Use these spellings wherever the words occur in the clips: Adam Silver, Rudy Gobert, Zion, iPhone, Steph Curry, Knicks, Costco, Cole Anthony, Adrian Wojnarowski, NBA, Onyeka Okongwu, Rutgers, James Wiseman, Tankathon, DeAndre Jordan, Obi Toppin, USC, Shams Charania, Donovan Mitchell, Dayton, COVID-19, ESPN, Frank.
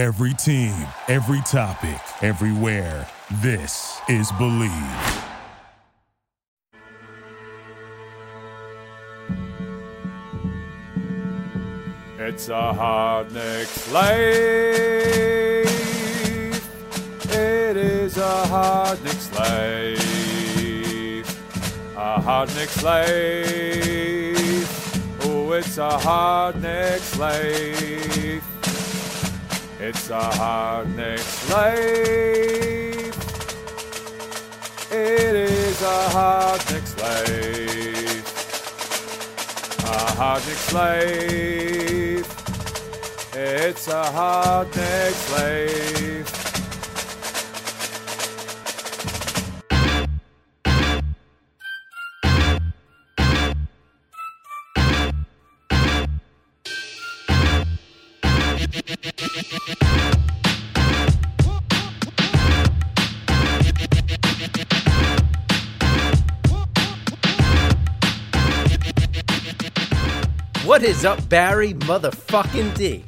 Every team, every topic, everywhere. This is Believe. It's a hard neck's life. It is a hard neck's life. A hard neck's life. Oh, it's a hard neck's life. It's a hard neck's life. It is a hard neck's life. A hard neck's life. It's a hard neck's life. What is up, Barry motherfucking D?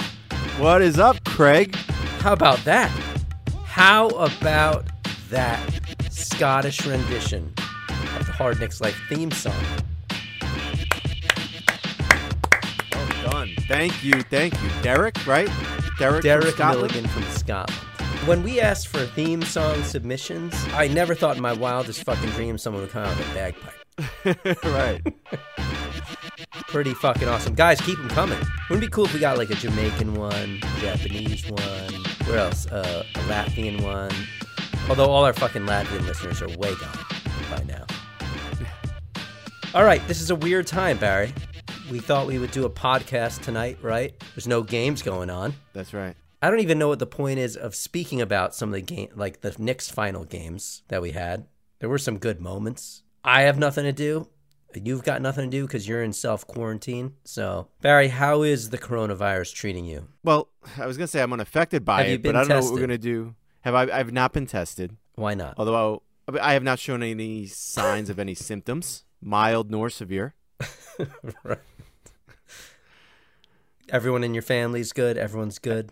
What is up, Craig? How about that? How about that Scottish rendition of the Hard Neck's Life theme song? Well done. Thank you. Derek, right? Derek from Milligan from Scotland. When we asked for theme song submissions, I never thought in my wildest fucking dream someone would come out with a bagpipe. Right. Pretty fucking awesome. Guys, keep them coming. Wouldn't it be cool if we got like a Jamaican one, Japanese one, where else? A Latvian one. Although all our fucking Latvian listeners are way gone by now. All right, this is a weird time, Barry. We thought we would do a podcast tonight, right? There's no games going on. That's right. I don't even know what the point is of speaking about some of the game, like the Knicks final games that we had. There were some good moments. I have nothing to do. You've got nothing to do because you're in self-quarantine. So, Barry, how is the coronavirus treating you? Well, I was going to say I'm unaffected by it, but I don't know what we're going to do. I've not been tested. Why not? Although I have not shown any signs of any symptoms, mild nor severe. Right. Everyone in your family's good? Everyone's good?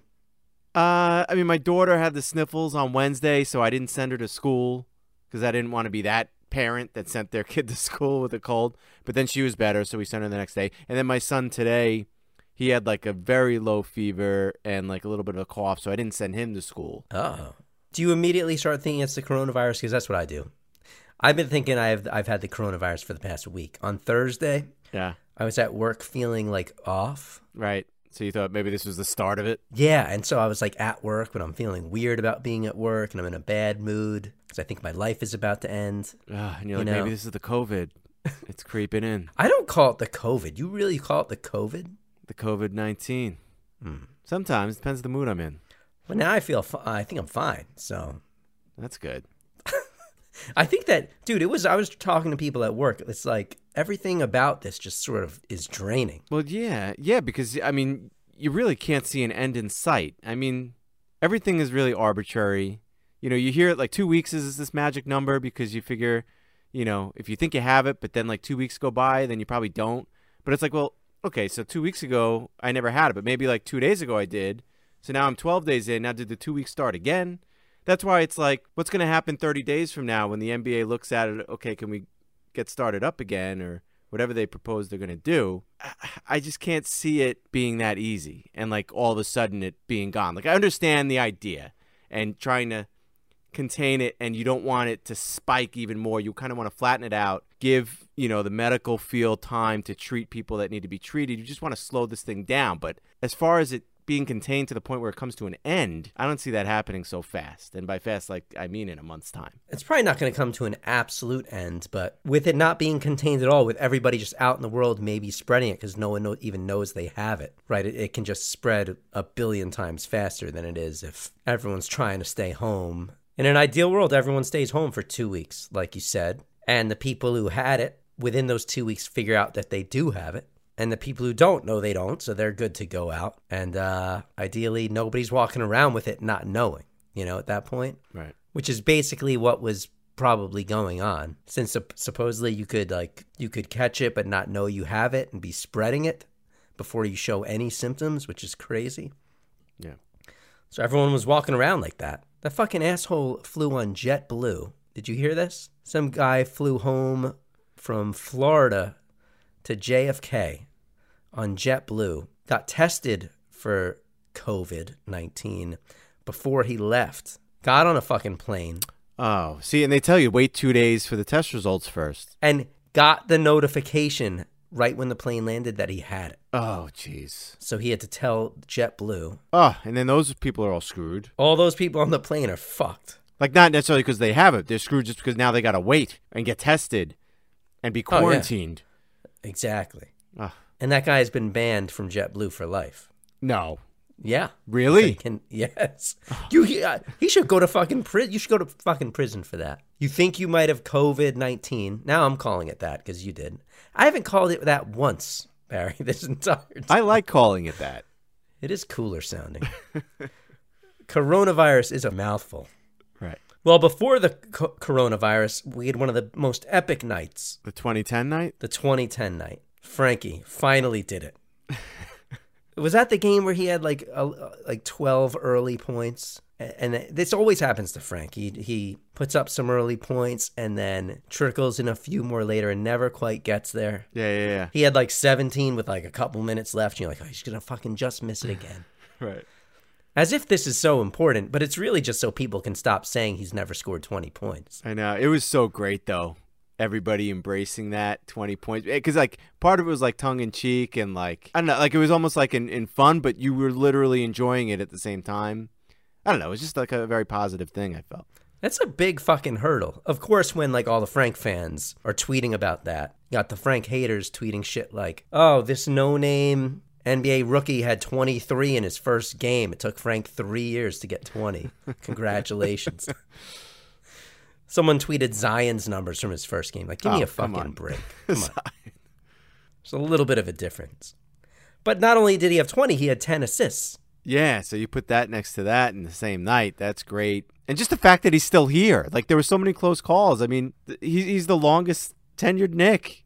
I mean, my daughter had the sniffles on Wednesday, so I didn't send her to school because I didn't want to be that parent that sent their kid to school with a cold, but then she was better, so we sent her the next day. And then my son today, he had like a very low fever and like a little bit of a cough, so I didn't send him to school. Oh. Do you immediately start thinking it's the coronavirus? Because that's what I do. I've been thinking I've had the coronavirus for the past week. On Thursday, yeah, I was at work feeling like off. Right. So you thought maybe this was the start of it? Yeah, and so I was like at work, but I'm feeling weird about being at work, and I'm in a bad mood because I think my life is about to end. And you're like, you know? Maybe this is the COVID. It's creeping in. I don't call it the COVID. You really call it the COVID? The COVID-19. Sometimes. Depends on the mood I'm in. Well, now I feel I think I'm fine, so. That's good. I think that, dude, I was talking to people at work. It's like everything about this just sort of is draining. Well, yeah, because, I mean, you really can't see an end in sight. I mean, everything is really arbitrary. You know, you hear it like 2 weeks is this magic number because you figure, you know, if you think you have it, but then like 2 weeks go by, then you probably don't. But it's like, well, okay, so 2 weeks ago, I never had it, but maybe like 2 days ago I did. So now I'm 12 days in. Now did the 2 weeks start again? That's why it's like, what's going to happen 30 days from now when the NBA looks at it? Okay, can we get started up again or whatever they propose they're going to do? I just can't see it being that easy and like all of a sudden it being gone. Like I understand the idea and trying to contain it and you don't want it to spike even more. You kind of want to flatten it out, give, you know, the medical field time to treat people that need to be treated. You just want to slow this thing down. But as far as it being contained to the point where it comes to an end, I don't see that happening so fast. And by fast, like, I mean in a month's time. It's probably not going to come to an absolute end, but with it not being contained at all, with everybody just out in the world maybe spreading it because no one even knows they have it, right? It can just spread a billion times faster than it is if everyone's trying to stay home. In an ideal world, everyone stays home for 2 weeks, like you said, and the people who had it within those 2 weeks figure out that they do have it. And the people who don't know they don't, so they're good to go out. And ideally, nobody's walking around with it not knowing, you know, at that point. Right. Which is basically what was probably going on. Since supposedly you could catch it but not know you have it and be spreading it before you show any symptoms, which is crazy. Yeah. So everyone was walking around like that. That fucking asshole flew on JetBlue. Did you hear this? Some guy flew home from Florida to JFK on JetBlue, got tested for COVID-19 before he left, got on a fucking plane. Oh, see, and they tell you, wait 2 days for the test results first. And got the notification right when the plane landed that he had it. Oh, jeez. So he had to tell JetBlue. Oh, and then those people are all screwed. All those people on the plane are fucked. Like, not necessarily because they have it. They're screwed just because now they got to wait and get tested and be quarantined. Oh, yeah. Exactly. Oh. And that guy has been banned from JetBlue for life. No. Yeah. Really? Yes. He should go to fucking prison. You should go to fucking prison for that. You think you might have COVID-19. Now I'm calling it that because you did. I haven't called it that once, Barry, this entire time. I like calling it that. It is cooler sounding. Coronavirus is a mouthful. Right. Well, before the coronavirus, we had one of the most epic nights. The 2010 night? The 2010 night. Frankie finally did it. Was that the game where he had like 12 early points? And this always happens to Frank. He puts up some early points and then trickles in a few more later and never quite gets there. Yeah. He had like 17 with like a couple minutes left. And you're like, oh, he's going to fucking just miss it again. Right. As if this is so important, but it's really just so people can stop saying he's never scored 20 points. I know. It was so great, though. Everybody embracing that 20 points. Because, like, part of it was, like, tongue-in-cheek and, like, I don't know. Like, it was almost, like, in fun, but you were literally enjoying it at the same time. I don't know. It was just, like, a very positive thing, I felt. That's a big fucking hurdle. Of course, when, like, all the Frank fans are tweeting about that, you got the Frank haters tweeting shit like, oh, this no-name NBA rookie had 23 in his first game. It took Frank 3 years to get 20. Congratulations. Someone tweeted Zion's numbers from his first game. Like, give me a fucking break. Come on. There's a little bit of a difference. But not only did he have 20, he had 10 assists. Yeah, so you put that next to that in the same night. That's great. And just the fact that he's still here. Like, there were so many close calls. I mean, he's the longest tenured Knick,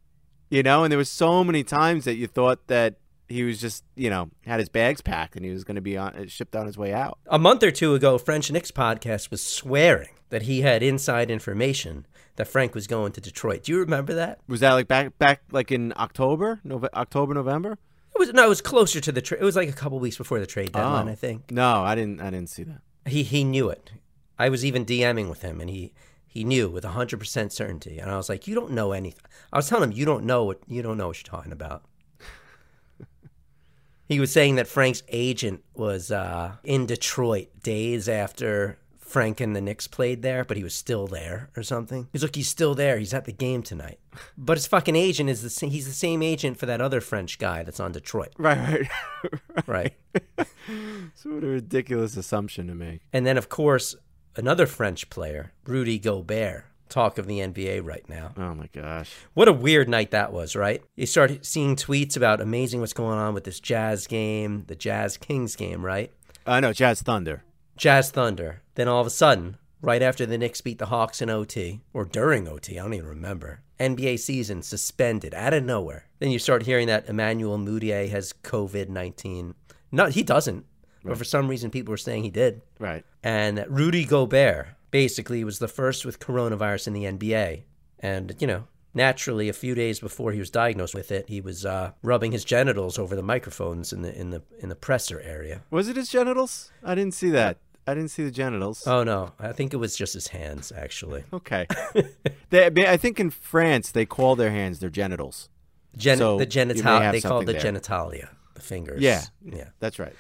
you know? And there was so many times that you thought that he was just, you know, had his bags packed and he was going to be shipped on his way out. A month or two ago, French Knicks podcast was swearing that he had inside information that Frank was going to Detroit. Do you remember that? Was that like back like in October, November? It was closer to the trade. It was like a couple weeks before the trade deadline, I think. No, I didn't see that. He knew it. I was even DMing with him, and he knew with 100% certainty. And I was like, you don't know anything. I was telling him, you don't know what you're talking about. He was saying that Frank's agent was in Detroit days after Frank and the Knicks played there, but he was still there or something. He's like, he's still there. He's at the game tonight. But his fucking agent is he's the same agent for that other French guy that's on Detroit. Right. So what a ridiculous assumption to make. And then, of course, another French player, Rudy Gobert. Talk of the NBA right now. Oh, my gosh. What a weird night that was, right? You start seeing tweets about amazing what's going on with this Jazz game, the Jazz-Kings game, right? No, Jazz-Thunder. Jazz-Thunder. Then all of a sudden, right after the Knicks beat the Hawks in OT, or during OT, I don't even remember, NBA season suspended out of nowhere. Then you start hearing that Emmanuel Mudiay has COVID-19. No, he doesn't. Right. But for some reason, people were saying he did. Right. And Rudy Gobert basically was the first with coronavirus in the NBA. And, you know, naturally, a few days before he was diagnosed with it, he was rubbing his genitals over the microphones in the presser area. Was it his genitals? I didn't see that. I didn't see the genitals. Oh, no. I think it was just his hands, actually. Okay. I think in France, they call their hands their genitals. They call it the genitalia, the fingers. Yeah, that's right.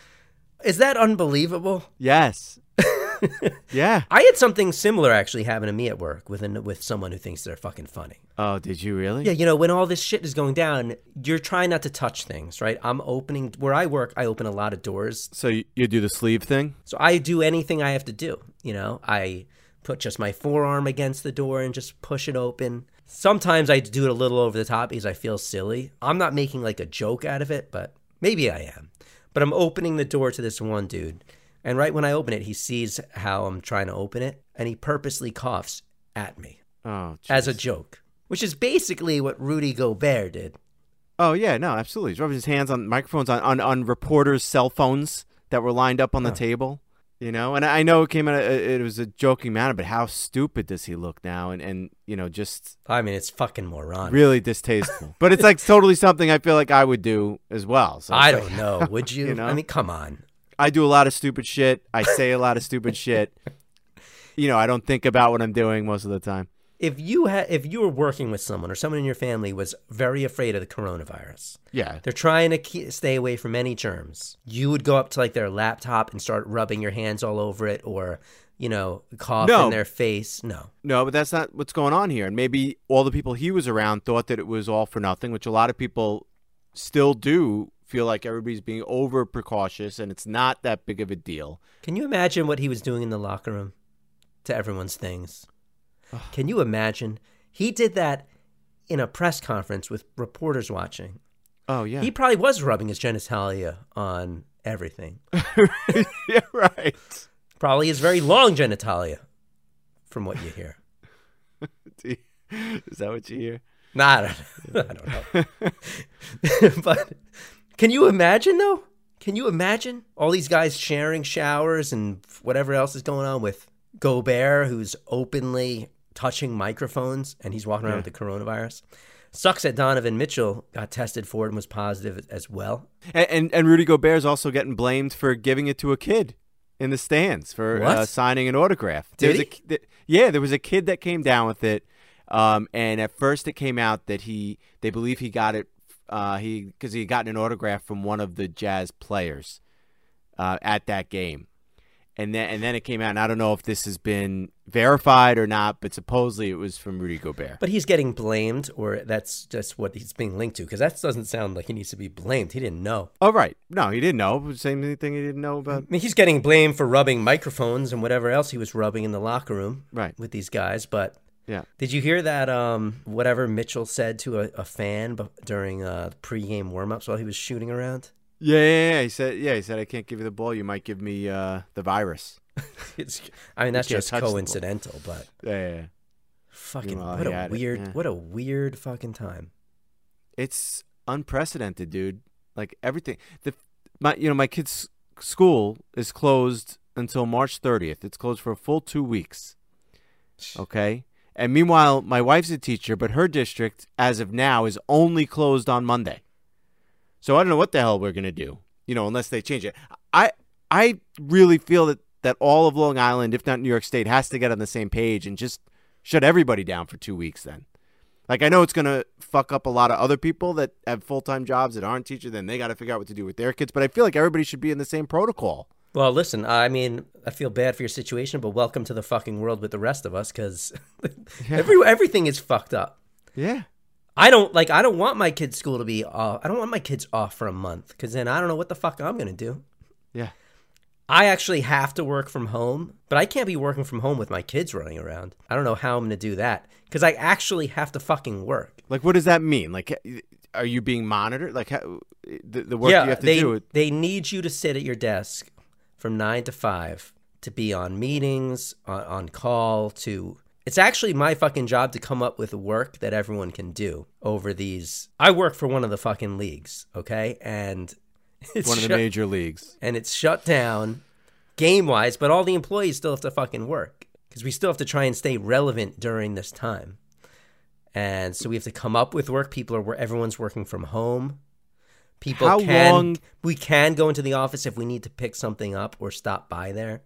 Is that unbelievable? Yes. Yeah. I had something similar actually happen to me at work with someone who thinks they're fucking funny. Oh, did you really? Yeah, you know, when all this shit is going down, you're trying not to touch things, right? Where I work, I open a lot of doors. So you do the sleeve thing? So I do anything I have to do, you know? I put just my forearm against the door and just push it open. Sometimes I do it a little over the top because I feel silly. I'm not making like a joke out of it, but maybe I am. But I'm opening the door to this one dude. And right when I open it, he sees how I'm trying to open it, and he purposely coughs at me as a joke, which is basically what Rudy Gobert did. Oh, yeah, no, absolutely. He's rubbing his hands on microphones, on reporters' cell phones that were lined up on the table. You know, and I know it came out, it was a joking matter, but how stupid does he look now? And you know, just... I mean, it's fucking moronic. Really distasteful. But it's like totally something I feel like I would do as well. So I don't know. Would you? You know? I mean, come on. I do a lot of stupid shit. I say a lot of stupid shit. You know, I don't think about what I'm doing most of the time. If you were working with someone or someone in your family was very afraid of the coronavirus, yeah, they're trying to stay away from any germs, you would go up to like their laptop and start rubbing your hands all over it, or you know, cough in their face. No, but that's not what's going on here. And maybe all the people he was around thought that it was all for nothing, which a lot of people still do. Feel like everybody's being over precautious, and it's not that big of a deal. Can you imagine what he was doing in the locker room to everyone's things? Can you imagine? He did that in a press conference with reporters watching. Oh, yeah. He probably was rubbing his genitalia on everything. Yeah, right. Probably his very long genitalia, from what you hear. Is that what you hear? Nah, I don't know. But can you imagine, though? Can you imagine all these guys sharing showers and whatever else is going on with Gobert, who's openly touching microphones, and he's walking around with the coronavirus? Sucks that Donovan Mitchell got tested for it and was positive as well. And Rudy Gobert is also getting blamed for giving it to a kid in the stands for signing an autograph. There was a kid that came down with it, and at first it came out that they believe he got it because he had gotten an autograph from one of the Jazz players at that game. And then it came out, and I don't know if this has been verified or not, but supposedly it was from Rudy Gobert. But he's getting blamed, or that's just what he's being linked to, because that doesn't sound like he needs to be blamed. He didn't know. Oh, right. No, he didn't know. Same thing he didn't know about. I mean, he's getting blamed for rubbing microphones and whatever else he was rubbing in the locker room with these guys. But yeah, did you hear that whatever Mitchell said to a fan during pregame warm-ups while he was shooting around? Yeah. He said, I can't give you the ball. You might give me the virus. I mean, that's just coincidental, but yeah. Fucking what a weird fucking time. It's unprecedented, dude. Like everything. My kid's school is closed until March 30th. It's closed for a full 2 weeks. Okay. And meanwhile, my wife's a teacher, but her district, as of now, is only closed on Monday. So I don't know what the hell we're going to do, you know, unless they change it. I really feel that all of Long Island, if not New York State, has to get on the same page and just shut everybody down for 2 weeks then. Like, I know it's going to fuck up a lot of other people that have full-time jobs that aren't teachers, then they got to figure out what to do with their kids. But I feel like everybody should be in the same protocol. Well, listen, I mean, I feel bad for your situation, but welcome to the fucking world with the rest of us, because everything is fucked up. Yeah. I don't want my kids' school to be off. I don't want my kids off for a month, because then I don't know what the fuck I'm going to do. Yeah. I actually have to work from home, but I can't be working from home with my kids running around. I don't know how I'm going to do that, because I actually have to fucking work. Like, what does that mean? Like, are you being monitored? Like, the work you have to do? They need you to sit at your desk from 9 to 5 to be on meetings, on call, to... It's actually my fucking job to come up with work that everyone can do over these. I work for one of the fucking leagues, okay? And it's one of the major leagues. And it's shut down game-wise, but all the employees still have to fucking work, because we still have to try and stay relevant during this time. And so we have to come up with work. Everyone's working from home. We can go into the office if we need to pick something up or stop by there.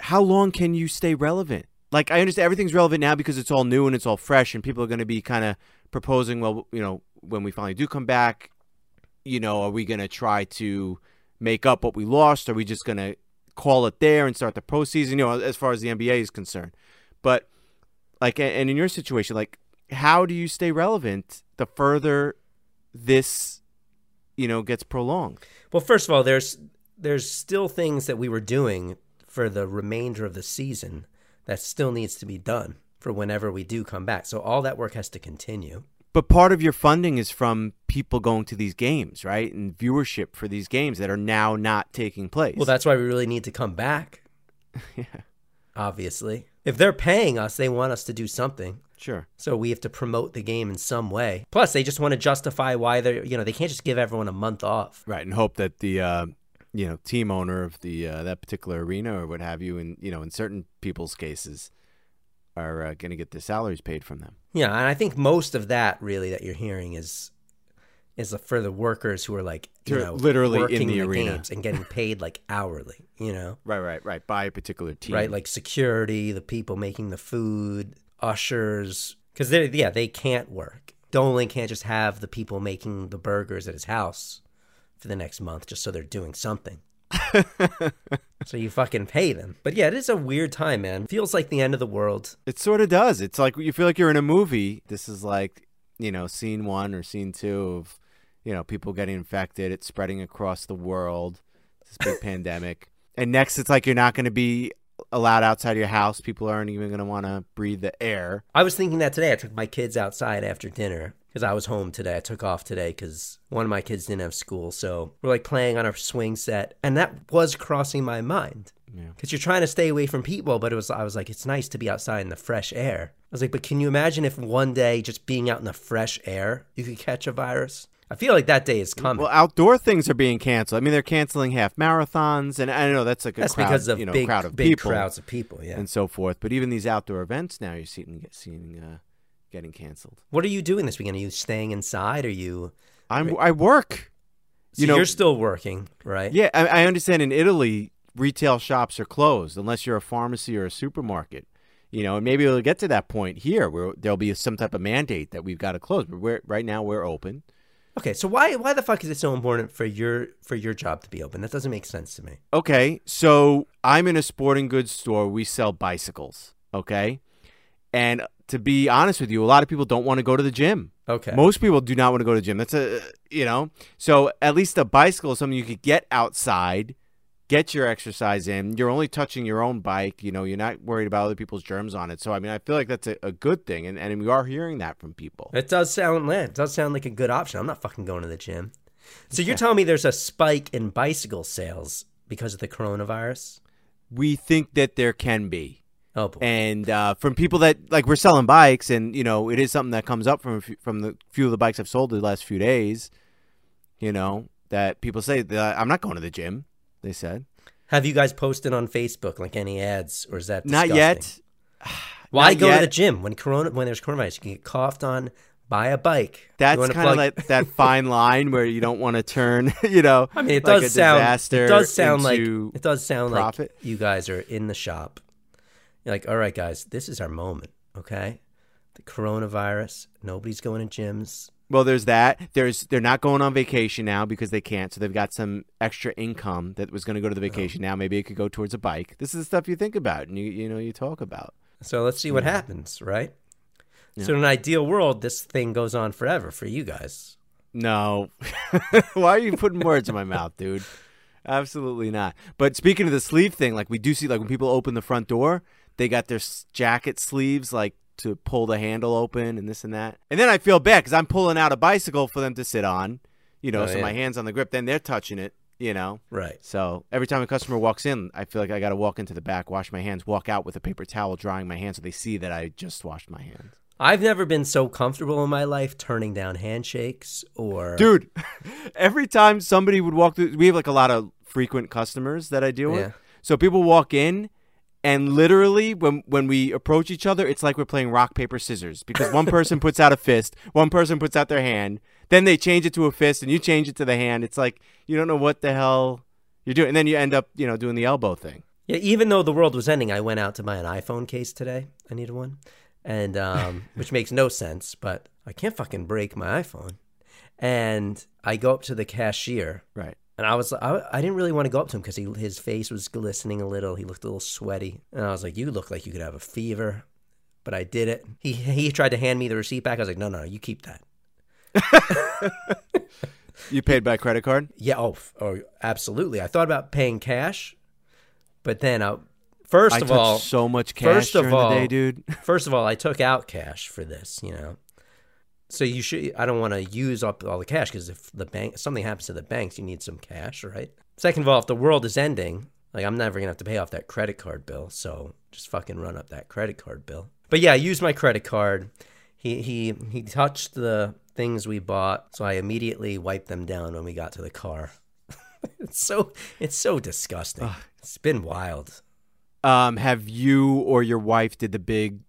How long can you stay relevant? Like, I understand everything's relevant now because it's all new and it's all fresh, and people are going to be kind of proposing, well, you know, when we finally do come back, you know, are we going to try to make up what we lost? Are we just going to call it there and start the postseason, you know, as far as the NBA is concerned? But, like, and in your situation, like, how do you stay relevant the further this, you know, gets prolonged? Well, first of all, there's still things that we were doing for the remainder of the season that still needs to be done for whenever we do come back. So all that work has to continue. But part of your funding is from people going to these games, right? And viewership for these games that are now not taking place. Well, that's why we really need to come back. Yeah. Obviously. If they're paying us, they want us to do something. Sure. So we have to promote the game in some way. Plus, they just want to justify why they can't just give everyone a month off. Right, and hope that the you know, team owner of the that particular arena or what have you, and you know, in certain people's cases, are going to get their salaries paid from them. Yeah, and I think most of that really that you're hearing is for the workers who are like literally working in the arena games and getting paid like hourly. You know, right by a particular team, right? Like security, the people making the food, ushers, because they can't work. Dolan can't just have the people making the burgers at his house for the next month just so they're doing something. So you fucking pay them. But yeah, it is a weird time, man. Feels like the end of the world. It sort of does. It's like you feel like you're in a movie. This is like, you know, scene one or scene two of, you know, people getting infected. It's spreading across the world. This big pandemic. And next, it's like you're not going to be allowed outside your house. People aren't even going to want to breathe the air. I was thinking that today. I took my kids outside after dinner because I was home today. I took off today because one of my kids didn't have school. So we're like playing on our swing set. And that was crossing my mind because you're trying to stay away from people. But I was like, it's nice to be outside in the fresh air. I was like, but can you imagine if one day just being out in the fresh air, you could catch a virus? I feel like that day is coming. Well, outdoor things are being canceled. I mean, they're canceling half marathons, and I know that's like crowds of people, yeah, and so forth. But even these outdoor events now, you're seeing getting canceled. What are you doing this weekend? Are you staying inside? Are you? I work. So you're still working, right? Yeah, I understand. In Italy, retail shops are closed unless you're a pharmacy or a supermarket. You know, and maybe it'll get to that point here where there'll be some type of mandate that we've got to close. But right now, we're open. Okay, so why the fuck is it so important for your job to be open? That doesn't make sense to me. Okay, so I'm in a sporting goods store. We sell bicycles, okay? And to be honest with you, a lot of people don't want to go to the gym. Okay. Most people do not want to go to the gym. That's so at least a bicycle is something you could get outside, get your exercise in. You're only touching your own bike. You know, you're not worried about other people's germs on it. So, I mean, I feel like that's a good thing. And we are hearing that from people. It does sound like a good option. I'm not fucking going to the gym. So you're telling me there's a spike in bicycle sales because of the coronavirus? We think that there can be. Oh, boy. And from people that, like, we're selling bikes and, you know, it is something that comes up from the few of the bikes I've sold the last few days, you know, that people say that I'm not going to the gym. They said, have you guys posted on Facebook like any ads, or is that disgusting? Not yet? Why not go yet. To the gym when there's coronavirus? You can get coughed on by a bike. That's kind of like that fine line where you don't want to turn. You know, I mean, it does sound like you guys are in the shop. You're like, all right, guys, this is our moment. Okay, the coronavirus. Nobody's going to gyms. Well, there's that. They're not going on vacation now because they can't, so they've got some extra income that was going to go to the vacation now. Maybe it could go towards a bike. This is the stuff you think about and you talk about. So let's see what happens, right? Yeah. So in an ideal world, this thing goes on forever for you guys. No. Why are you putting words in my mouth, dude? Absolutely not. But speaking of the sleeve thing, like we do see, like when people open the front door, they got their jacket sleeves, like, to pull the handle open and this and that. And then I feel bad because I'm pulling out a bicycle for them to sit on, you know, my hand's on the grip. Then they're touching it, you know. Right. So every time a customer walks in, I feel like I got to walk into the back, wash my hands, walk out with a paper towel drying my hands so they see that I just washed my hands. I've never been so comfortable in my life turning down handshakes or... Dude, every time somebody would walk through... We have like a lot of frequent customers that I deal with. So people walk in. And literally, when we approach each other, it's like we're playing rock, paper, scissors. Because one person puts out a fist, one person puts out their hand, then they change it to a fist, and you change it to the hand. It's like, you don't know what the hell you're doing. And then you end up, you know, doing the elbow thing. Yeah, even though the world was ending, I went out to buy an iPhone case today. I needed one. And, which makes no sense, but I can't fucking break my iPhone. And I go up to the cashier. Right. And I didn't really want to go up to him because his face was glistening a little. He looked a little sweaty. And I was like, you look like you could have a fever. But I did it. He tried to hand me the receipt back. I was like, no, you keep that. You paid by credit card? Yeah, oh, absolutely. I thought about paying cash. But then, I took so much cash during the day, dude. First of all, I took out cash for this, you know. So you should. I don't want to use up all the cash because if the bank something happens to the banks, you need some cash, right? Second of all, if the world is ending, like I'm never gonna have to pay off that credit card bill, so just fucking run up that credit card bill. But yeah, I used my credit card. He touched the things we bought, so I immediately wiped them down when we got to the car. It's so disgusting. It's been wild. Have you or your wife did the big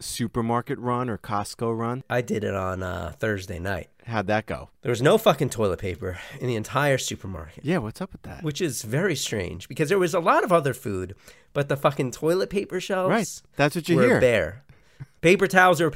supermarket run or Costco run? I did it on Thursday night. How'd that go? There was no fucking toilet paper in the entire supermarket. Yeah, what's up with that? Which is very strange because there was a lot of other food, but the fucking toilet paper shelves were bare. Paper towels, there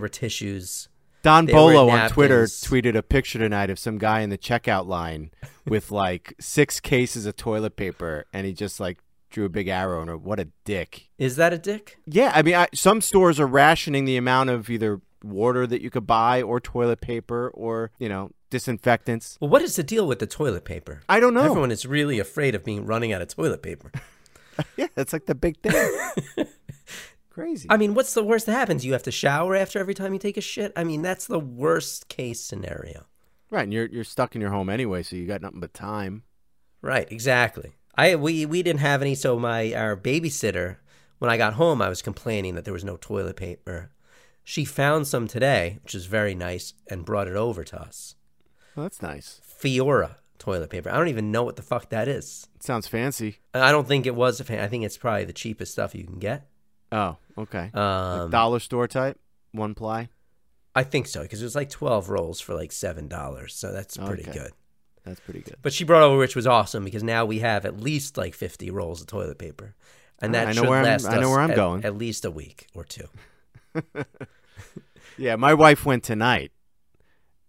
were tissues. Don Bolo on Twitter tweeted a picture tonight of some guy in the checkout line with like 6 cases of toilet paper, and he just like drew a big arrow on her. What a dick. Is that a dick? Yeah, I mean, some stores are rationing the amount of either water that you could buy or toilet paper or, you know, disinfectants. Well, what is the deal with the toilet paper? I don't know. Everyone is really afraid of running out of toilet paper. Yeah, that's like the big thing. Crazy. I mean, what's the worst that happens? You have to shower after every time you take a shit? I mean, that's the worst case scenario. Right, and you're stuck in your home anyway, so you got nothing but time. Right, exactly. We didn't have any, so our babysitter, when I got home, I was complaining that there was no toilet paper. She found some today, which is very nice, and brought it over to us. Well, that's nice. Fiora toilet paper. I don't even know what the fuck that is. It sounds fancy. I don't think it was I think it's probably the cheapest stuff you can get. Oh, okay. Like dollar store type, one ply? I think so, because it was like 12 rolls for like $7, so that's pretty good. That's pretty good. But she brought over, which was awesome, because now we have at least like 50 rolls of toilet paper, and that should last us at least a week or two. Yeah, my wife went tonight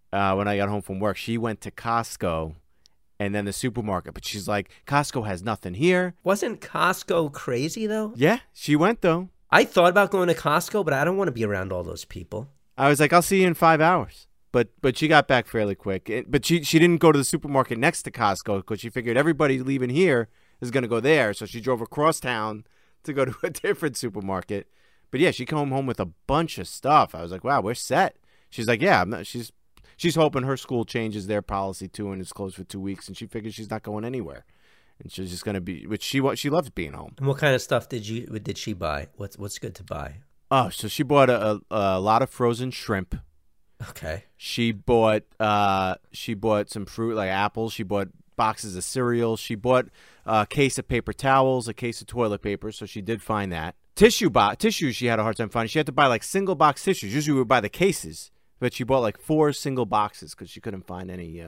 when I got home from work. She went to Costco and then the supermarket, but she's like, Costco has nothing here. Wasn't Costco crazy, though? Yeah, she went, though. I thought about going to Costco, but I don't want to be around all those people. I was like, I'll see you in 5 hours. But she got back fairly quick. But she didn't go to the supermarket next to Costco because she figured everybody leaving here is going to go there. So she drove across town to go to a different supermarket. But, yeah, she came home with a bunch of stuff. I was like, wow, we're set. She's like, yeah, I'm not, she's hoping her school changes their policy, too, and is closed for 2 weeks. And she figures she's not going anywhere. And she's just going to be – which she loves being home. And what kind of stuff did she buy? What's good to buy? Oh, so she bought a lot of frozen shrimp. Okay. She bought some fruit like apples. She bought boxes of cereal. She bought a case of paper towels, a case of toilet paper. So she did find that. Tissues she had a hard time finding. She had to buy like single box tissues. Usually we would buy the cases, but she bought like 4 single boxes because she couldn't find any.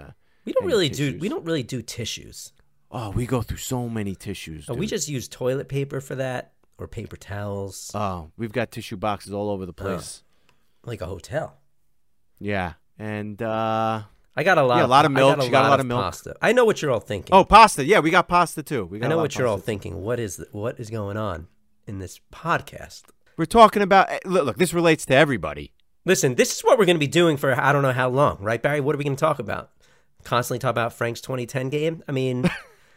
We don't really do tissues. Oh, we go through so many tissues. Oh, we just use toilet paper for that or paper towels. Oh, we've got tissue boxes all over the place, like a hotel. Yeah, and I got a lot of milk. She got a lot of milk. Pasta. I know what you're all thinking. Oh, pasta! Yeah, we got pasta too. I know what you're all thinking. What is going on in this podcast? We're talking about look. This relates to everybody. Listen, this is what we're going to be doing for I don't know how long, right, Barry? What are we going to talk about? Constantly talk about Frank's 2010 game. I mean,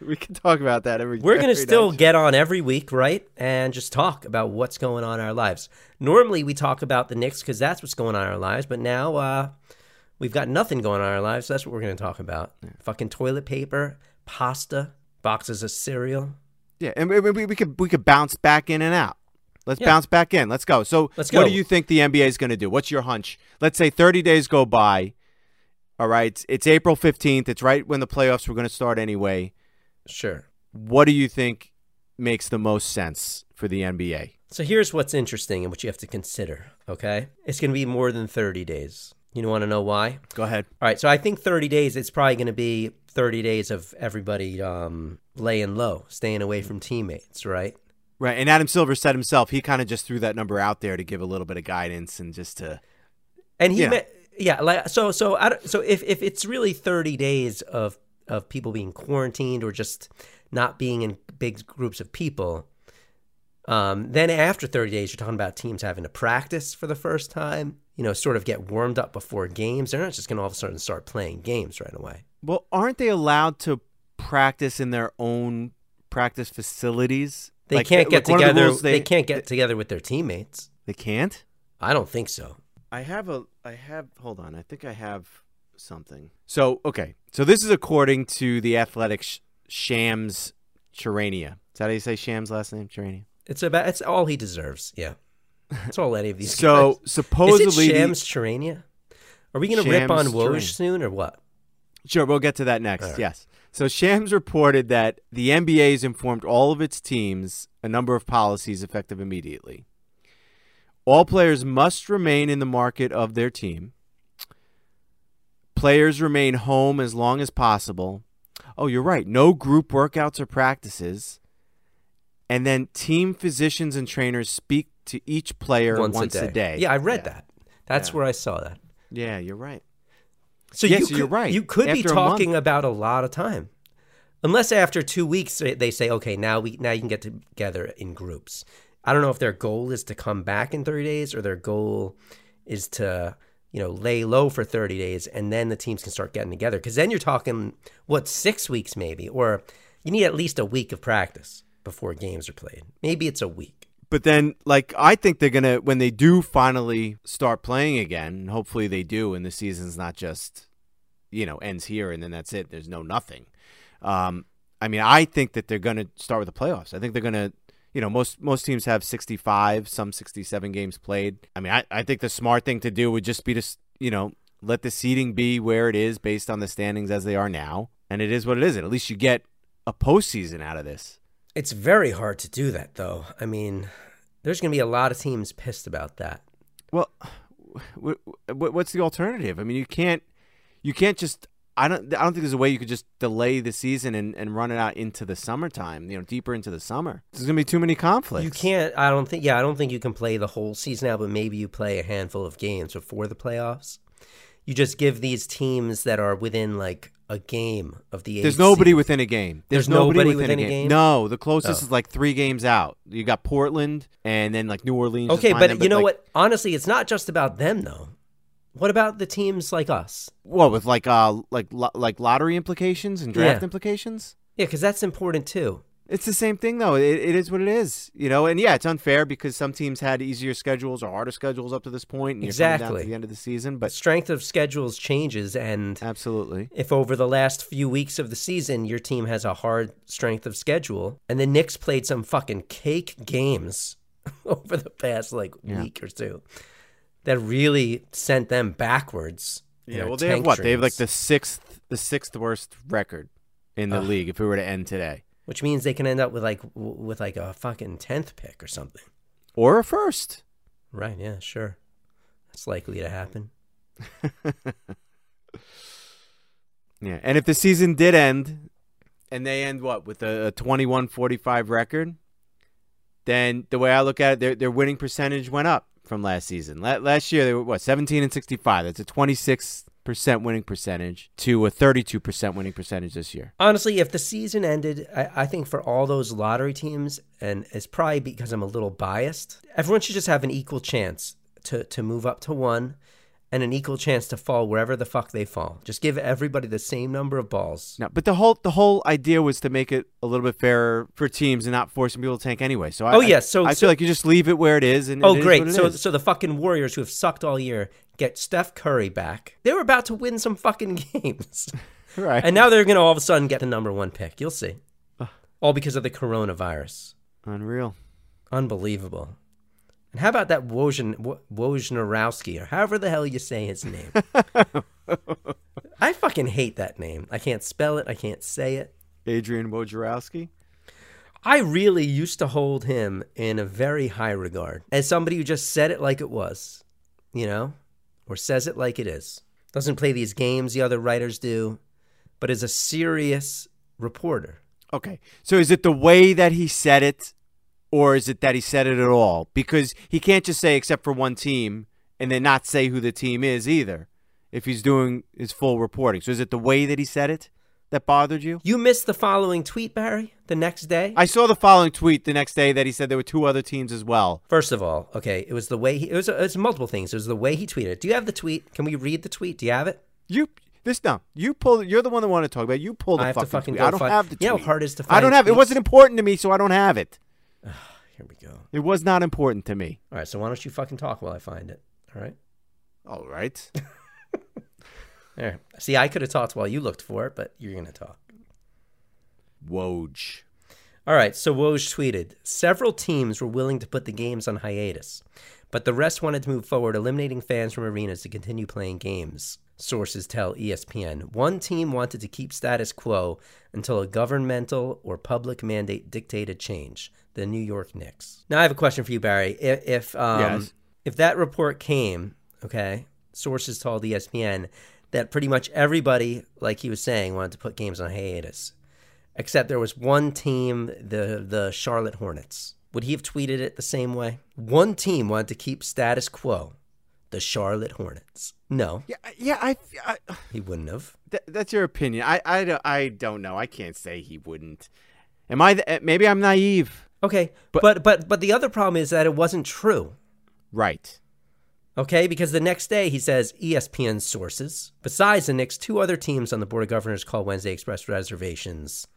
we can talk about that every. We're going to still get on every week, right, and just talk about what's going on in our lives. Normally, we talk about the Knicks because that's what's going on in our lives. But now we've got nothing going on in our lives. So that's what we're going to talk about. Yeah. Fucking toilet paper, pasta, boxes of cereal. Yeah, and we could bounce back in and out. Let's bounce back in. Let's go. So what do you think the NBA is going to do? What's your hunch? Let's say 30 days go by. All right. It's April 15th. It's right when the playoffs were going to start anyway. Sure. What do you think makes the most sense for the NBA? So here's what's interesting and what you have to consider, okay? It's going to be more than 30 days. You want to know why? Go ahead. All right. So I think 30 days, it's probably going to be 30 days of everybody laying low, staying away from teammates, right? Right, and Adam Silver said himself, he kind of just threw that number out there to give a little bit of guidance and just to, and he, if it's really 30 days of people being quarantined or just not being in big groups of people, then after 30 days, you're talking about teams having to practice for the first time, you know, sort of get warmed up before games. They're not just going to all of a sudden start playing games right away. Well, aren't they allowed to practice in their own practice facilities? They can't get together. They can't get together with their teammates. They can't? I don't think so. Hold on. I think I have something. So, okay. So this is according to the Athletic Shams Charania. Is that how you say Shams' last name? Charania. It's all he deserves. Yeah. It's all any of these guys. So supposedly. Is it Shams Charania? Are we going to rip on Woj soon or what? Sure. We'll get to that next. Right. Yes. So Shams reported that the NBA has informed all of its teams a number of policies effective immediately. All players must remain in the market of their team. Players remain home as long as possible. Oh, you're right. No group workouts or practices. And then team physicians and trainers speak to each player once a day. Yeah, I read that. That's where I saw that. Yeah, you're right. So, you're right. You could be talking about a lot of time. Unless after 2 weeks they say, okay, now you can get together in groups. I don't know if their goal is to come back in 30 days or their goal is to, lay low for 30 days and then the teams can start getting together. Because then you're talking, 6 weeks maybe? Or you need at least a week of practice before games are played. Maybe it's a week. But then, I think they're going to, when they do finally start playing again, and hopefully they do, and the season's not just, ends here and then that's it. There's no nothing. I think that they're going to start with the playoffs. I think they're going to, most teams have 65, some 67 games played. I think the smart thing to do would just be to, let the seeding be where it is based on the standings as they are now. And it is what it is. And at least you get a postseason out of this. It's very hard to do that, though. There's going to be a lot of teams pissed about that. Well, what's the alternative? You can't just. I don't think there's a way you could just delay the season and run it out into the summertime. Deeper into the summer. There's going to be too many conflicts. You can't. I don't think. Yeah, I don't think you can play the whole season out. But maybe you play a handful of games before the playoffs. You just give these teams that are within a game of the. There's nobody within a game. There's nobody within a game. No, the closest is 3 games out. You got Portland and then New Orleans. Okay, but you know what? Honestly, it's not just about them though. What about the teams like us? What with lottery implications and draft implications? Yeah, because that's important too. It's the same thing though. It is what it is, And yeah, it's unfair because some teams had easier schedules or harder schedules up to this point. And you're coming down to the end of the season, but strength of schedules changes, and absolutely, if over the last few weeks of the season your team has a hard strength of schedule, and the Knicks played some fucking cake games over the past week or two, that really sent them backwards. Yeah, well, they have what? They have the sixth worst record in the league if it were to end today. Which means they can end up with with a fucking 10th pick or something, or a first. Right? Yeah, sure. That's likely to happen. Yeah, and if the season did end, and they end with a 21-45 record, then the way I look at it, their winning percentage went up from last season. Last year they were 17-65. That's a 26% winning percentage to a 32% winning percentage this year. Honestly, if the season ended, I think for all those lottery teams, and it's probably because I'm a little biased, everyone should just have an equal chance to move up to 1 and an equal chance to fall wherever the fuck they fall. Just give everybody the same number of balls. No, but the whole idea was to make it a little bit fairer for teams and not forcing people to tank anyway. So I feel like you just leave it where it is. And So the fucking Warriors, who have sucked all year, get Steph Curry back. They were about to win some fucking games. Right. And now they're going to all of a sudden get the number 1 pick. You'll see. All because of the coronavirus. Unreal. Unbelievable. And how about that Wojnarowski, or however the hell you say his name? I fucking hate that name. I can't spell it. I can't say it. Adrian Wojnarowski? I really used to hold him in a very high regard as somebody who just said it like it was, or says it like it is. Doesn't play these games the other writers do, but is a serious reporter. Okay. So is it the way that he said it, or is it that he said it at all? Because he can't just say except for one team and then not say who the team is either if he's doing his full reporting. So is it the way that he said it that bothered you? You missed the following tweet, Barry, the next day. I saw the following tweet the next day that he said there were 2 other teams as well. First of all, okay, it was the way it was multiple things. It was the way he tweeted. Do you have the tweet? Can we read the tweet? Do you have it? You're the one that wanted to talk about it. You pulled the fucking tweet. I don't have the tweet. You know how hard it is to find? I don't have it. It wasn't important to me, so I don't have it. Here we go. It was not important to me. All right, so why don't you fucking talk while I find it? All right? All right. There. See, I could have talked while you looked for it, but you're going to talk. Woj. All right, so Woj tweeted, several teams were willing to put the games on hiatus, but the rest wanted to move forward, eliminating fans from arenas to continue playing games. sources tell ESPN. One team wanted to keep status quo until a governmental or public mandate dictated change, the New York Knicks. Now I have a question for you, Barry. If that report came, okay, sources told ESPN that pretty much everybody, like he was saying, wanted to put games on hiatus, except there was one team, the Charlotte Hornets. Would he have tweeted it the same way? One team wanted to keep status quo, the Charlotte Hornets. No. Yeah, he wouldn't have. That's your opinion. I don't know. I can't say he wouldn't. Maybe I'm naive. Okay, but the other problem is that it wasn't true. Right. Okay, because the next day he says, ESPN sources, besides the Knicks, two other teams on the Board of Governors called Wednesday expressed reservations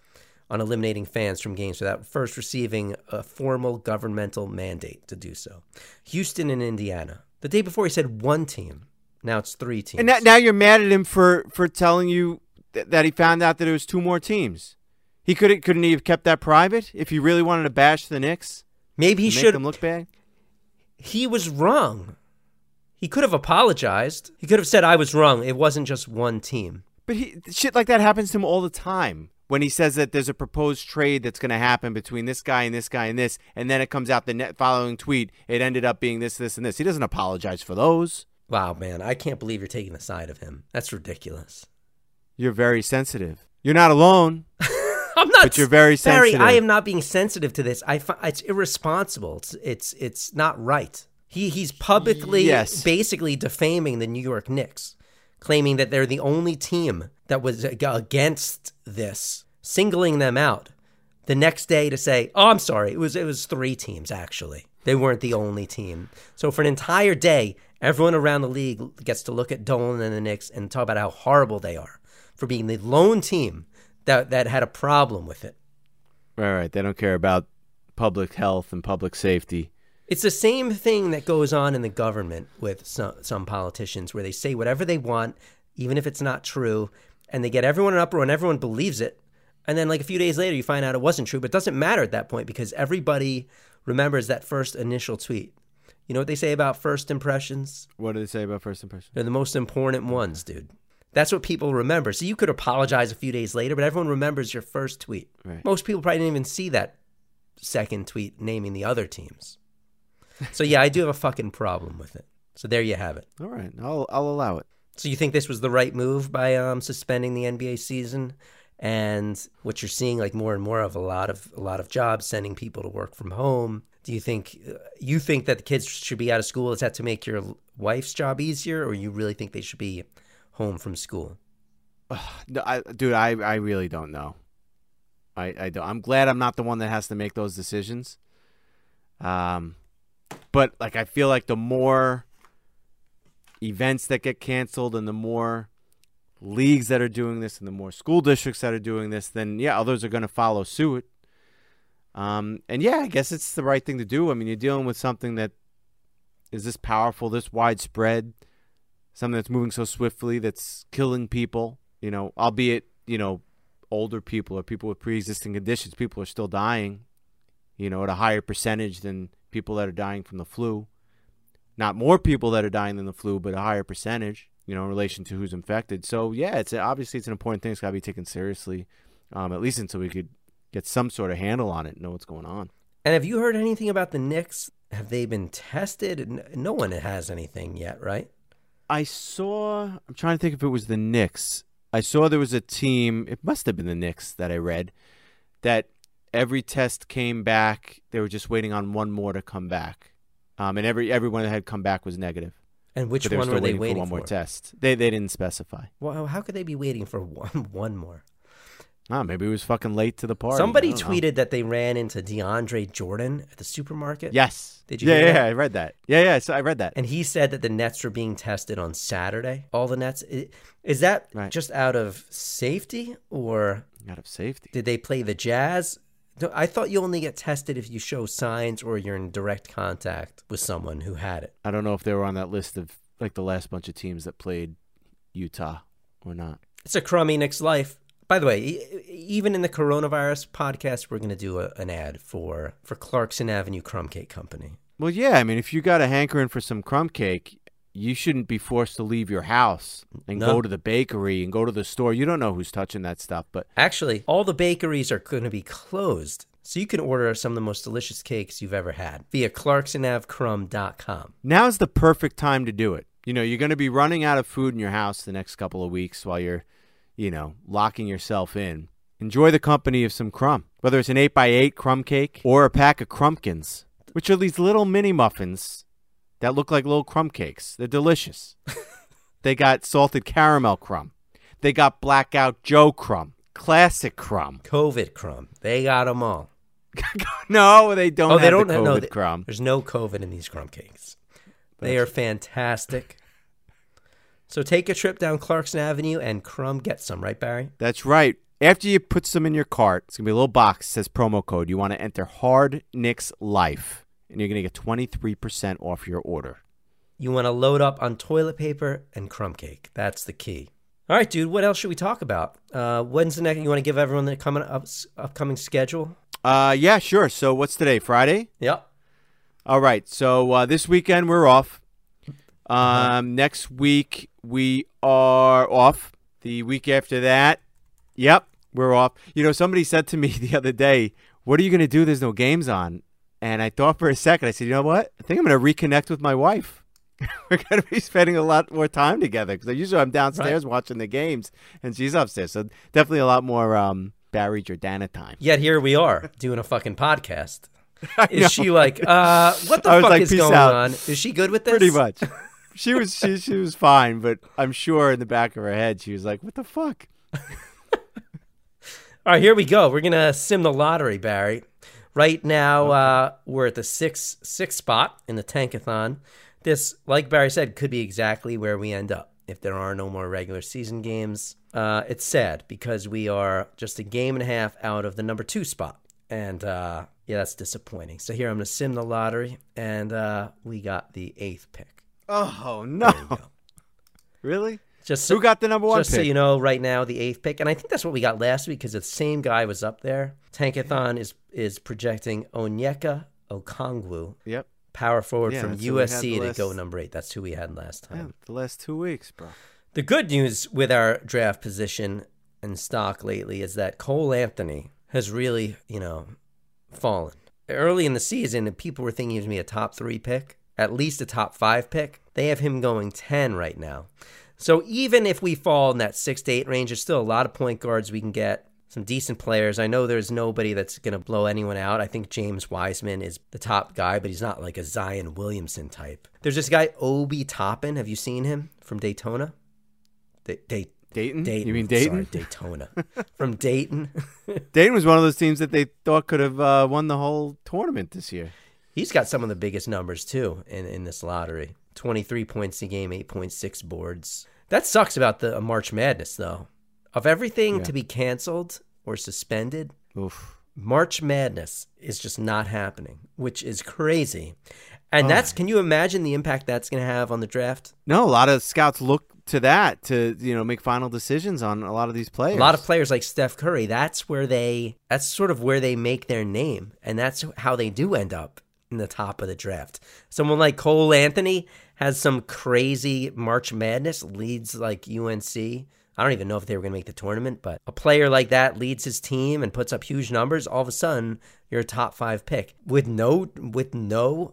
on eliminating fans from games without first receiving a formal governmental mandate to do so. Houston and Indiana. The day before he said one team. Now it's three teams. And now you're mad at him for telling you that he found out that there was two more teams. He couldn't he have kept that private if he really wanted to bash the Knicks? Maybe he should. Make them look bad? He was wrong. He could have apologized. He could have said, I was wrong. It wasn't just one team. But shit like that happens to him all the time. When he says that there's a proposed trade that's going to happen between this guy and this guy and this, and then it comes out the following tweet, it ended up being this, this, and this. He doesn't apologize for those. Wow, man, I can't believe you're taking the side of him. That's ridiculous. You're very sensitive. You're not alone. I'm not. But you're very sensitive. Barry, I am not being sensitive to this. It's irresponsible. It's not right. He's publicly, basically defaming the New York Knicks, claiming that they're the only team that was against this, singling them out. The next day to say, oh, I'm sorry, it was three teams, actually. They weren't the only team. So for an entire day, everyone around the league gets to look at Dolan and the Knicks and talk about how horrible they are for being the lone team that had a problem with it. Right. They don't care about public health and public safety. It's the same thing that goes on in the government with some politicians where they say whatever they want, even if it's not true, and they get everyone in an uproar and everyone believes it. And then like a few days later, you find out it wasn't true, but it doesn't matter at that point because everybody remembers that first initial tweet. You know what they say about first impressions? What do they say about first impressions? They're the most important ones, dude. That's what people remember. So you could apologize a few days later, but everyone remembers your first tweet. Right. Most people probably didn't even see that second tweet naming the other teams. So, yeah, I do have a fucking problem with it. So there you have it. All right. I'll allow it. So you think this was the right move by suspending the NBA season? And what you're seeing, like, more and more of a lot of jobs sending people to work from home. Do you think that the kids should be out of school? Is that to make your wife's job easier? Or you really think they should be home from school? No, I really don't know. I don't. I'm glad I'm not the one that has to make those decisions. But like I feel like the more events that get canceled and the more leagues that are doing this and the more school districts that are doing this, then, yeah, others are going to follow suit. And, yeah, I guess it's the right thing to do. I mean, you're dealing with something that is this powerful, this widespread, something that's moving so swiftly, that's killing people, you know, albeit, you know, older people or people with pre-existing conditions. People are still dying, you know, at a higher percentage than people that are dying from the flu. Not more people that are dying than the flu, but a higher percentage, you know, in relation to who's infected. So, yeah, it's obviously an important thing. It's got to be taken seriously, at least until we could get some sort of handle on it and know what's going on. And have you heard anything about the Knicks? Have they been tested? No one has anything yet, right? I'm trying to think if it was the Knicks. I saw there was a team, it must have been the Knicks that I read, that every test came back. They were just waiting on one more to come back, and everyone that had come back was negative. And which one were they waiting for? One more test. They didn't specify. Well, how could they be waiting for one more? Ah, maybe it was fucking late to the party. Somebody tweeted that they ran into DeAndre Jordan at the supermarket. Yes, did you? Yeah, I read that. Yeah, so I read that. And he said that the Nets were being tested on Saturday. All the Nets. Is that right? Just out of safety or out of safety? Did they play the Jazz? I thought you only get tested if you show signs or you're in direct contact with someone who had it. I don't know if they were on that list of like the last bunch of teams that played Utah or not. It's a crummy Knicks life. By the way, even in the coronavirus podcast, we're going to do an ad for Clarkson Avenue Crumb Cake Company. Well, yeah. I mean, if you got a hankering for some crumb cake, you shouldn't be forced to leave your house and go to the bakery and go to the store. You don't know who's touching that stuff. But actually, all the bakeries are going to be closed. So you can order some of the most delicious cakes you've ever had via ClarksonAvCrumb.com. Now's the perfect time to do it. You know, you're going to be running out of food in your house the next couple of weeks while you're, you know, locking yourself in. Enjoy the company of some crumb, whether it's an 8x8 crumb cake or a pack of crumpkins, which are these little mini muffins that look like little crumb cakes. They're delicious. They got salted caramel crumb. They got Blackout Joe crumb, classic crumb, COVID crumb. They got them all. No, they don't. Oh, they don't have COVID crumb. There's no COVID in these crumb cakes. They are fantastic. So take a trip down Clarkson Avenue and crumb get some, right, Barry? That's right. After you put some in your cart, it's going to be a little box that says promo code. You want to enter HARDNIXLIFE, and you're going to get 23% off your order. You want to load up on toilet paper and crumb cake. That's the key. All right, dude, what else should we talk about? When's the next? You want to give everyone the upcoming schedule? Yeah, sure. So what's today, Friday? Yep. All right, so this weekend we're off. Next week we are off. The week after that, yep, we're off. You know, somebody said to me the other day, what are you going to do? There's no games on. And I thought for a second, I said, you know what? I think I'm going to reconnect with my wife. We're going to be spending a lot more time together because usually I'm downstairs watching the games and she's upstairs. So definitely a lot more Barry Jordana time. Yet here we are doing a fucking podcast. Is she like, what the fuck like, is going on? Is she good with this? Pretty much. She was fine, but I'm sure in the back of her head, she was like, what the fuck? All right, here we go. We're going to sim the lottery, Barry. Right now, we're at the sixth spot in the tankathon. This, like Barry said, could be exactly where we end up if there are no more regular season games. It's sad because we are just a game and a half out of the number 2 spot. And, yeah, that's disappointing. So here I'm going to sim the lottery, and we got the 8th pick. Oh, no. Really? Just so, who got the number 1 pick? Just so you know, right now, the 8th pick. And I think that's what we got last week because the same guy was up there. Tankathon is projecting Onyeka Okongwu. Yep. Power forward from USC to go number 8. That's who we had last time. Yeah, the last 2 weeks, bro. The good news with our draft position and stock lately is that Cole Anthony has really, you know, fallen. Early in the season, people were thinking he was going to be a top 3 pick, at least a top 5 pick. They have him going 10 right now. So even if we fall in that 6 to 8 range, there's still a lot of point guards we can get, some decent players. I know there's nobody that's going to blow anyone out. I think James Wiseman is the top guy, but he's not like a Zion Williamson type. There's this guy, Obi Toppin. Have you seen him from Daytona? Dayton? You mean Dayton? Sorry, Daytona. From Dayton. Dayton was one of those teams that they thought could have won the whole tournament this year. He's got some of the biggest numbers, too, in this lottery. 23 points a game, 8.6 boards. That sucks about the March Madness, though. Of everything to be canceled or suspended, March Madness is just not happening, which is crazy. And can you imagine the impact that's going to have on the draft? No, a lot of scouts look to that to, you know, make final decisions on a lot of these players. A lot of players like Steph Curry, that's sort of where they make their name, and that's how they do end up in the top of the draft. Someone like Cole Anthony has some crazy March Madness, leads like UNC. I don't even know if they were going to make the tournament, but a player like that leads his team and puts up huge numbers. All of a sudden, you're a top 5 pick with no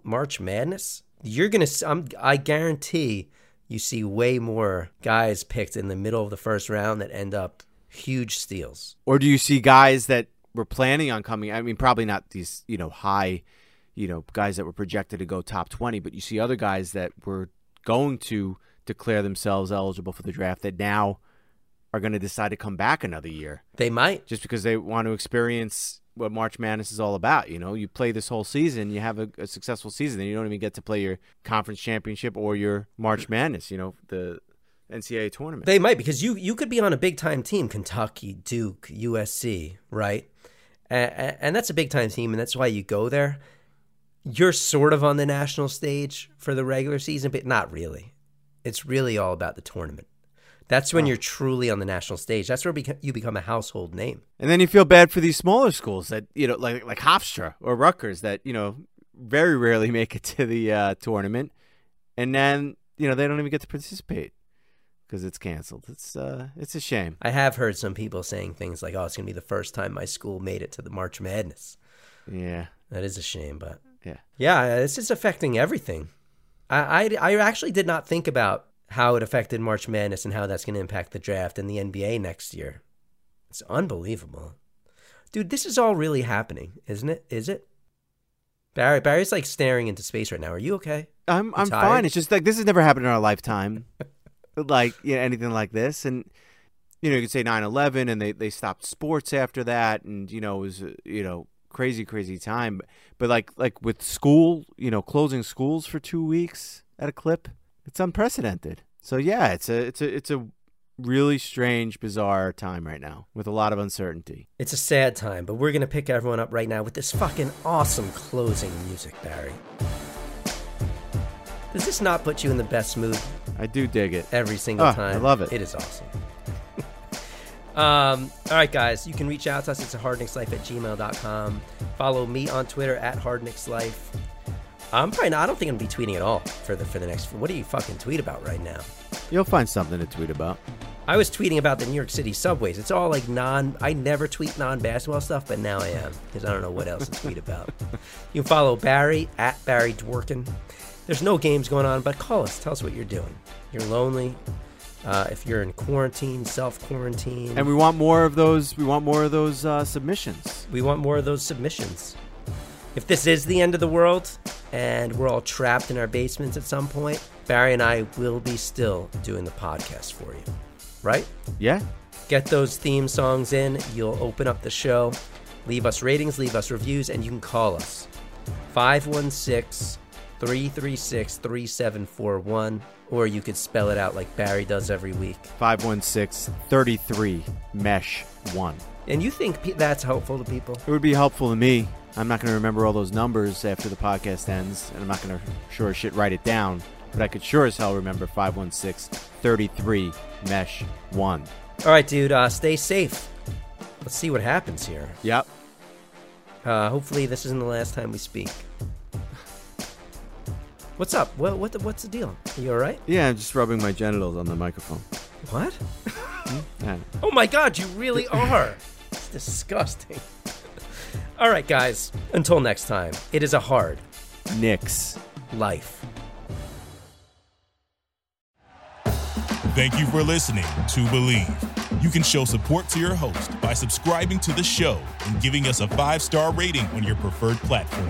March Madness. You're going to, I guarantee, you see way more guys picked in the middle of the first round that end up huge steals. Or do you see guys that were planning on coming? I mean, probably not these, you know, high, you know, guys that were projected to go top 20, but you see other guys that were going to declare themselves eligible for the draft that now are going to decide to come back another year. They might. Just because they want to experience what March Madness is all about. You know, you play this whole season, you have a successful season, and you don't even get to play your conference championship or your March Madness, you know, the NCAA tournament. They might, because you could be on a big-time team, Kentucky, Duke, USC, right? And that's a big-time team, and that's why you go there. You're sort of on the national stage for the regular season, but not really. It's really all about the tournament. That's when you're truly on the national stage. That's where you become a household name. And then you feel bad for these smaller schools that, you know, like Hofstra or Rutgers that, you know, very rarely make it to the tournament. And then you know, they don't even get to participate because it's canceled. It's a shame. I have heard some people saying things like, oh, it's going to be the first time my school made it to the March Madness. Yeah. That is a shame, but yeah. Yeah, it's just affecting everything. I actually did not think about how it affected March Madness and how that's going to impact the draft and the NBA next year. It's unbelievable. Dude, this is all really happening, isn't it? Is it? Barry's like staring into space right now. Are you okay? I'm fine. It's just like this has never happened in our lifetime. Like, you know, anything like this. And, you know, you could say 9/11 and they stopped sports after that. And, you know, it was, you know, crazy time. But like with school, you know, closing schools for 2 weeks at a clip, it's unprecedented. So, yeah, it's a really strange, bizarre time right now with a lot of uncertainty. It's a sad time, but we're going to pick everyone up right now with this fucking awesome closing music, Barry. Does this not put you in the best mood? I do dig it. Every single time. I love it. It is awesome. All right, guys, you can reach out to us. It's hardknickslife@gmail.com. Follow me on Twitter @hardknickslife. I don't think I'm going to be tweeting at all for the next. What do you fucking tweet about right now? You'll find something to tweet about. I was tweeting about the New York City subways. It's all like I never tweet non-basketball stuff, but now I am because I don't know what else to tweet about. You can follow Barry @BarryDworkin. There's no games going on, but call us. Tell us what you're doing. You're lonely. If you're in quarantine, self-quarantine. And we want more of those. We want more of those submissions. We want more of those submissions. If this is the end of the world and we're all trapped in our basements at some point, Barry and I will be still doing the podcast for you. Right? Yeah. Get those theme songs in. You'll open up the show. Leave us ratings, leave us reviews, and you can call us. 516-336-3741. Or you could spell it out like Barry does every week. 516-33-MESH-1. And you think that's helpful to people? It would be helpful to me. I'm not going to remember all those numbers after the podcast ends, and I'm not going to sure as shit write it down, but I could sure as hell remember 516-33-MESH-1. All right, dude, stay safe. Let's see what happens here. Yep. Hopefully this isn't the last time we speak. What's up? What's the deal? Are you all right? Yeah, I'm just rubbing my genitals on the microphone. What? Oh, my God, you really are. It's disgusting. All right, guys, until next time, it is a hard Knicks life. Thank you for listening to Believe. You can show support to your host by subscribing to the show and giving us a 5-star rating on your preferred platform.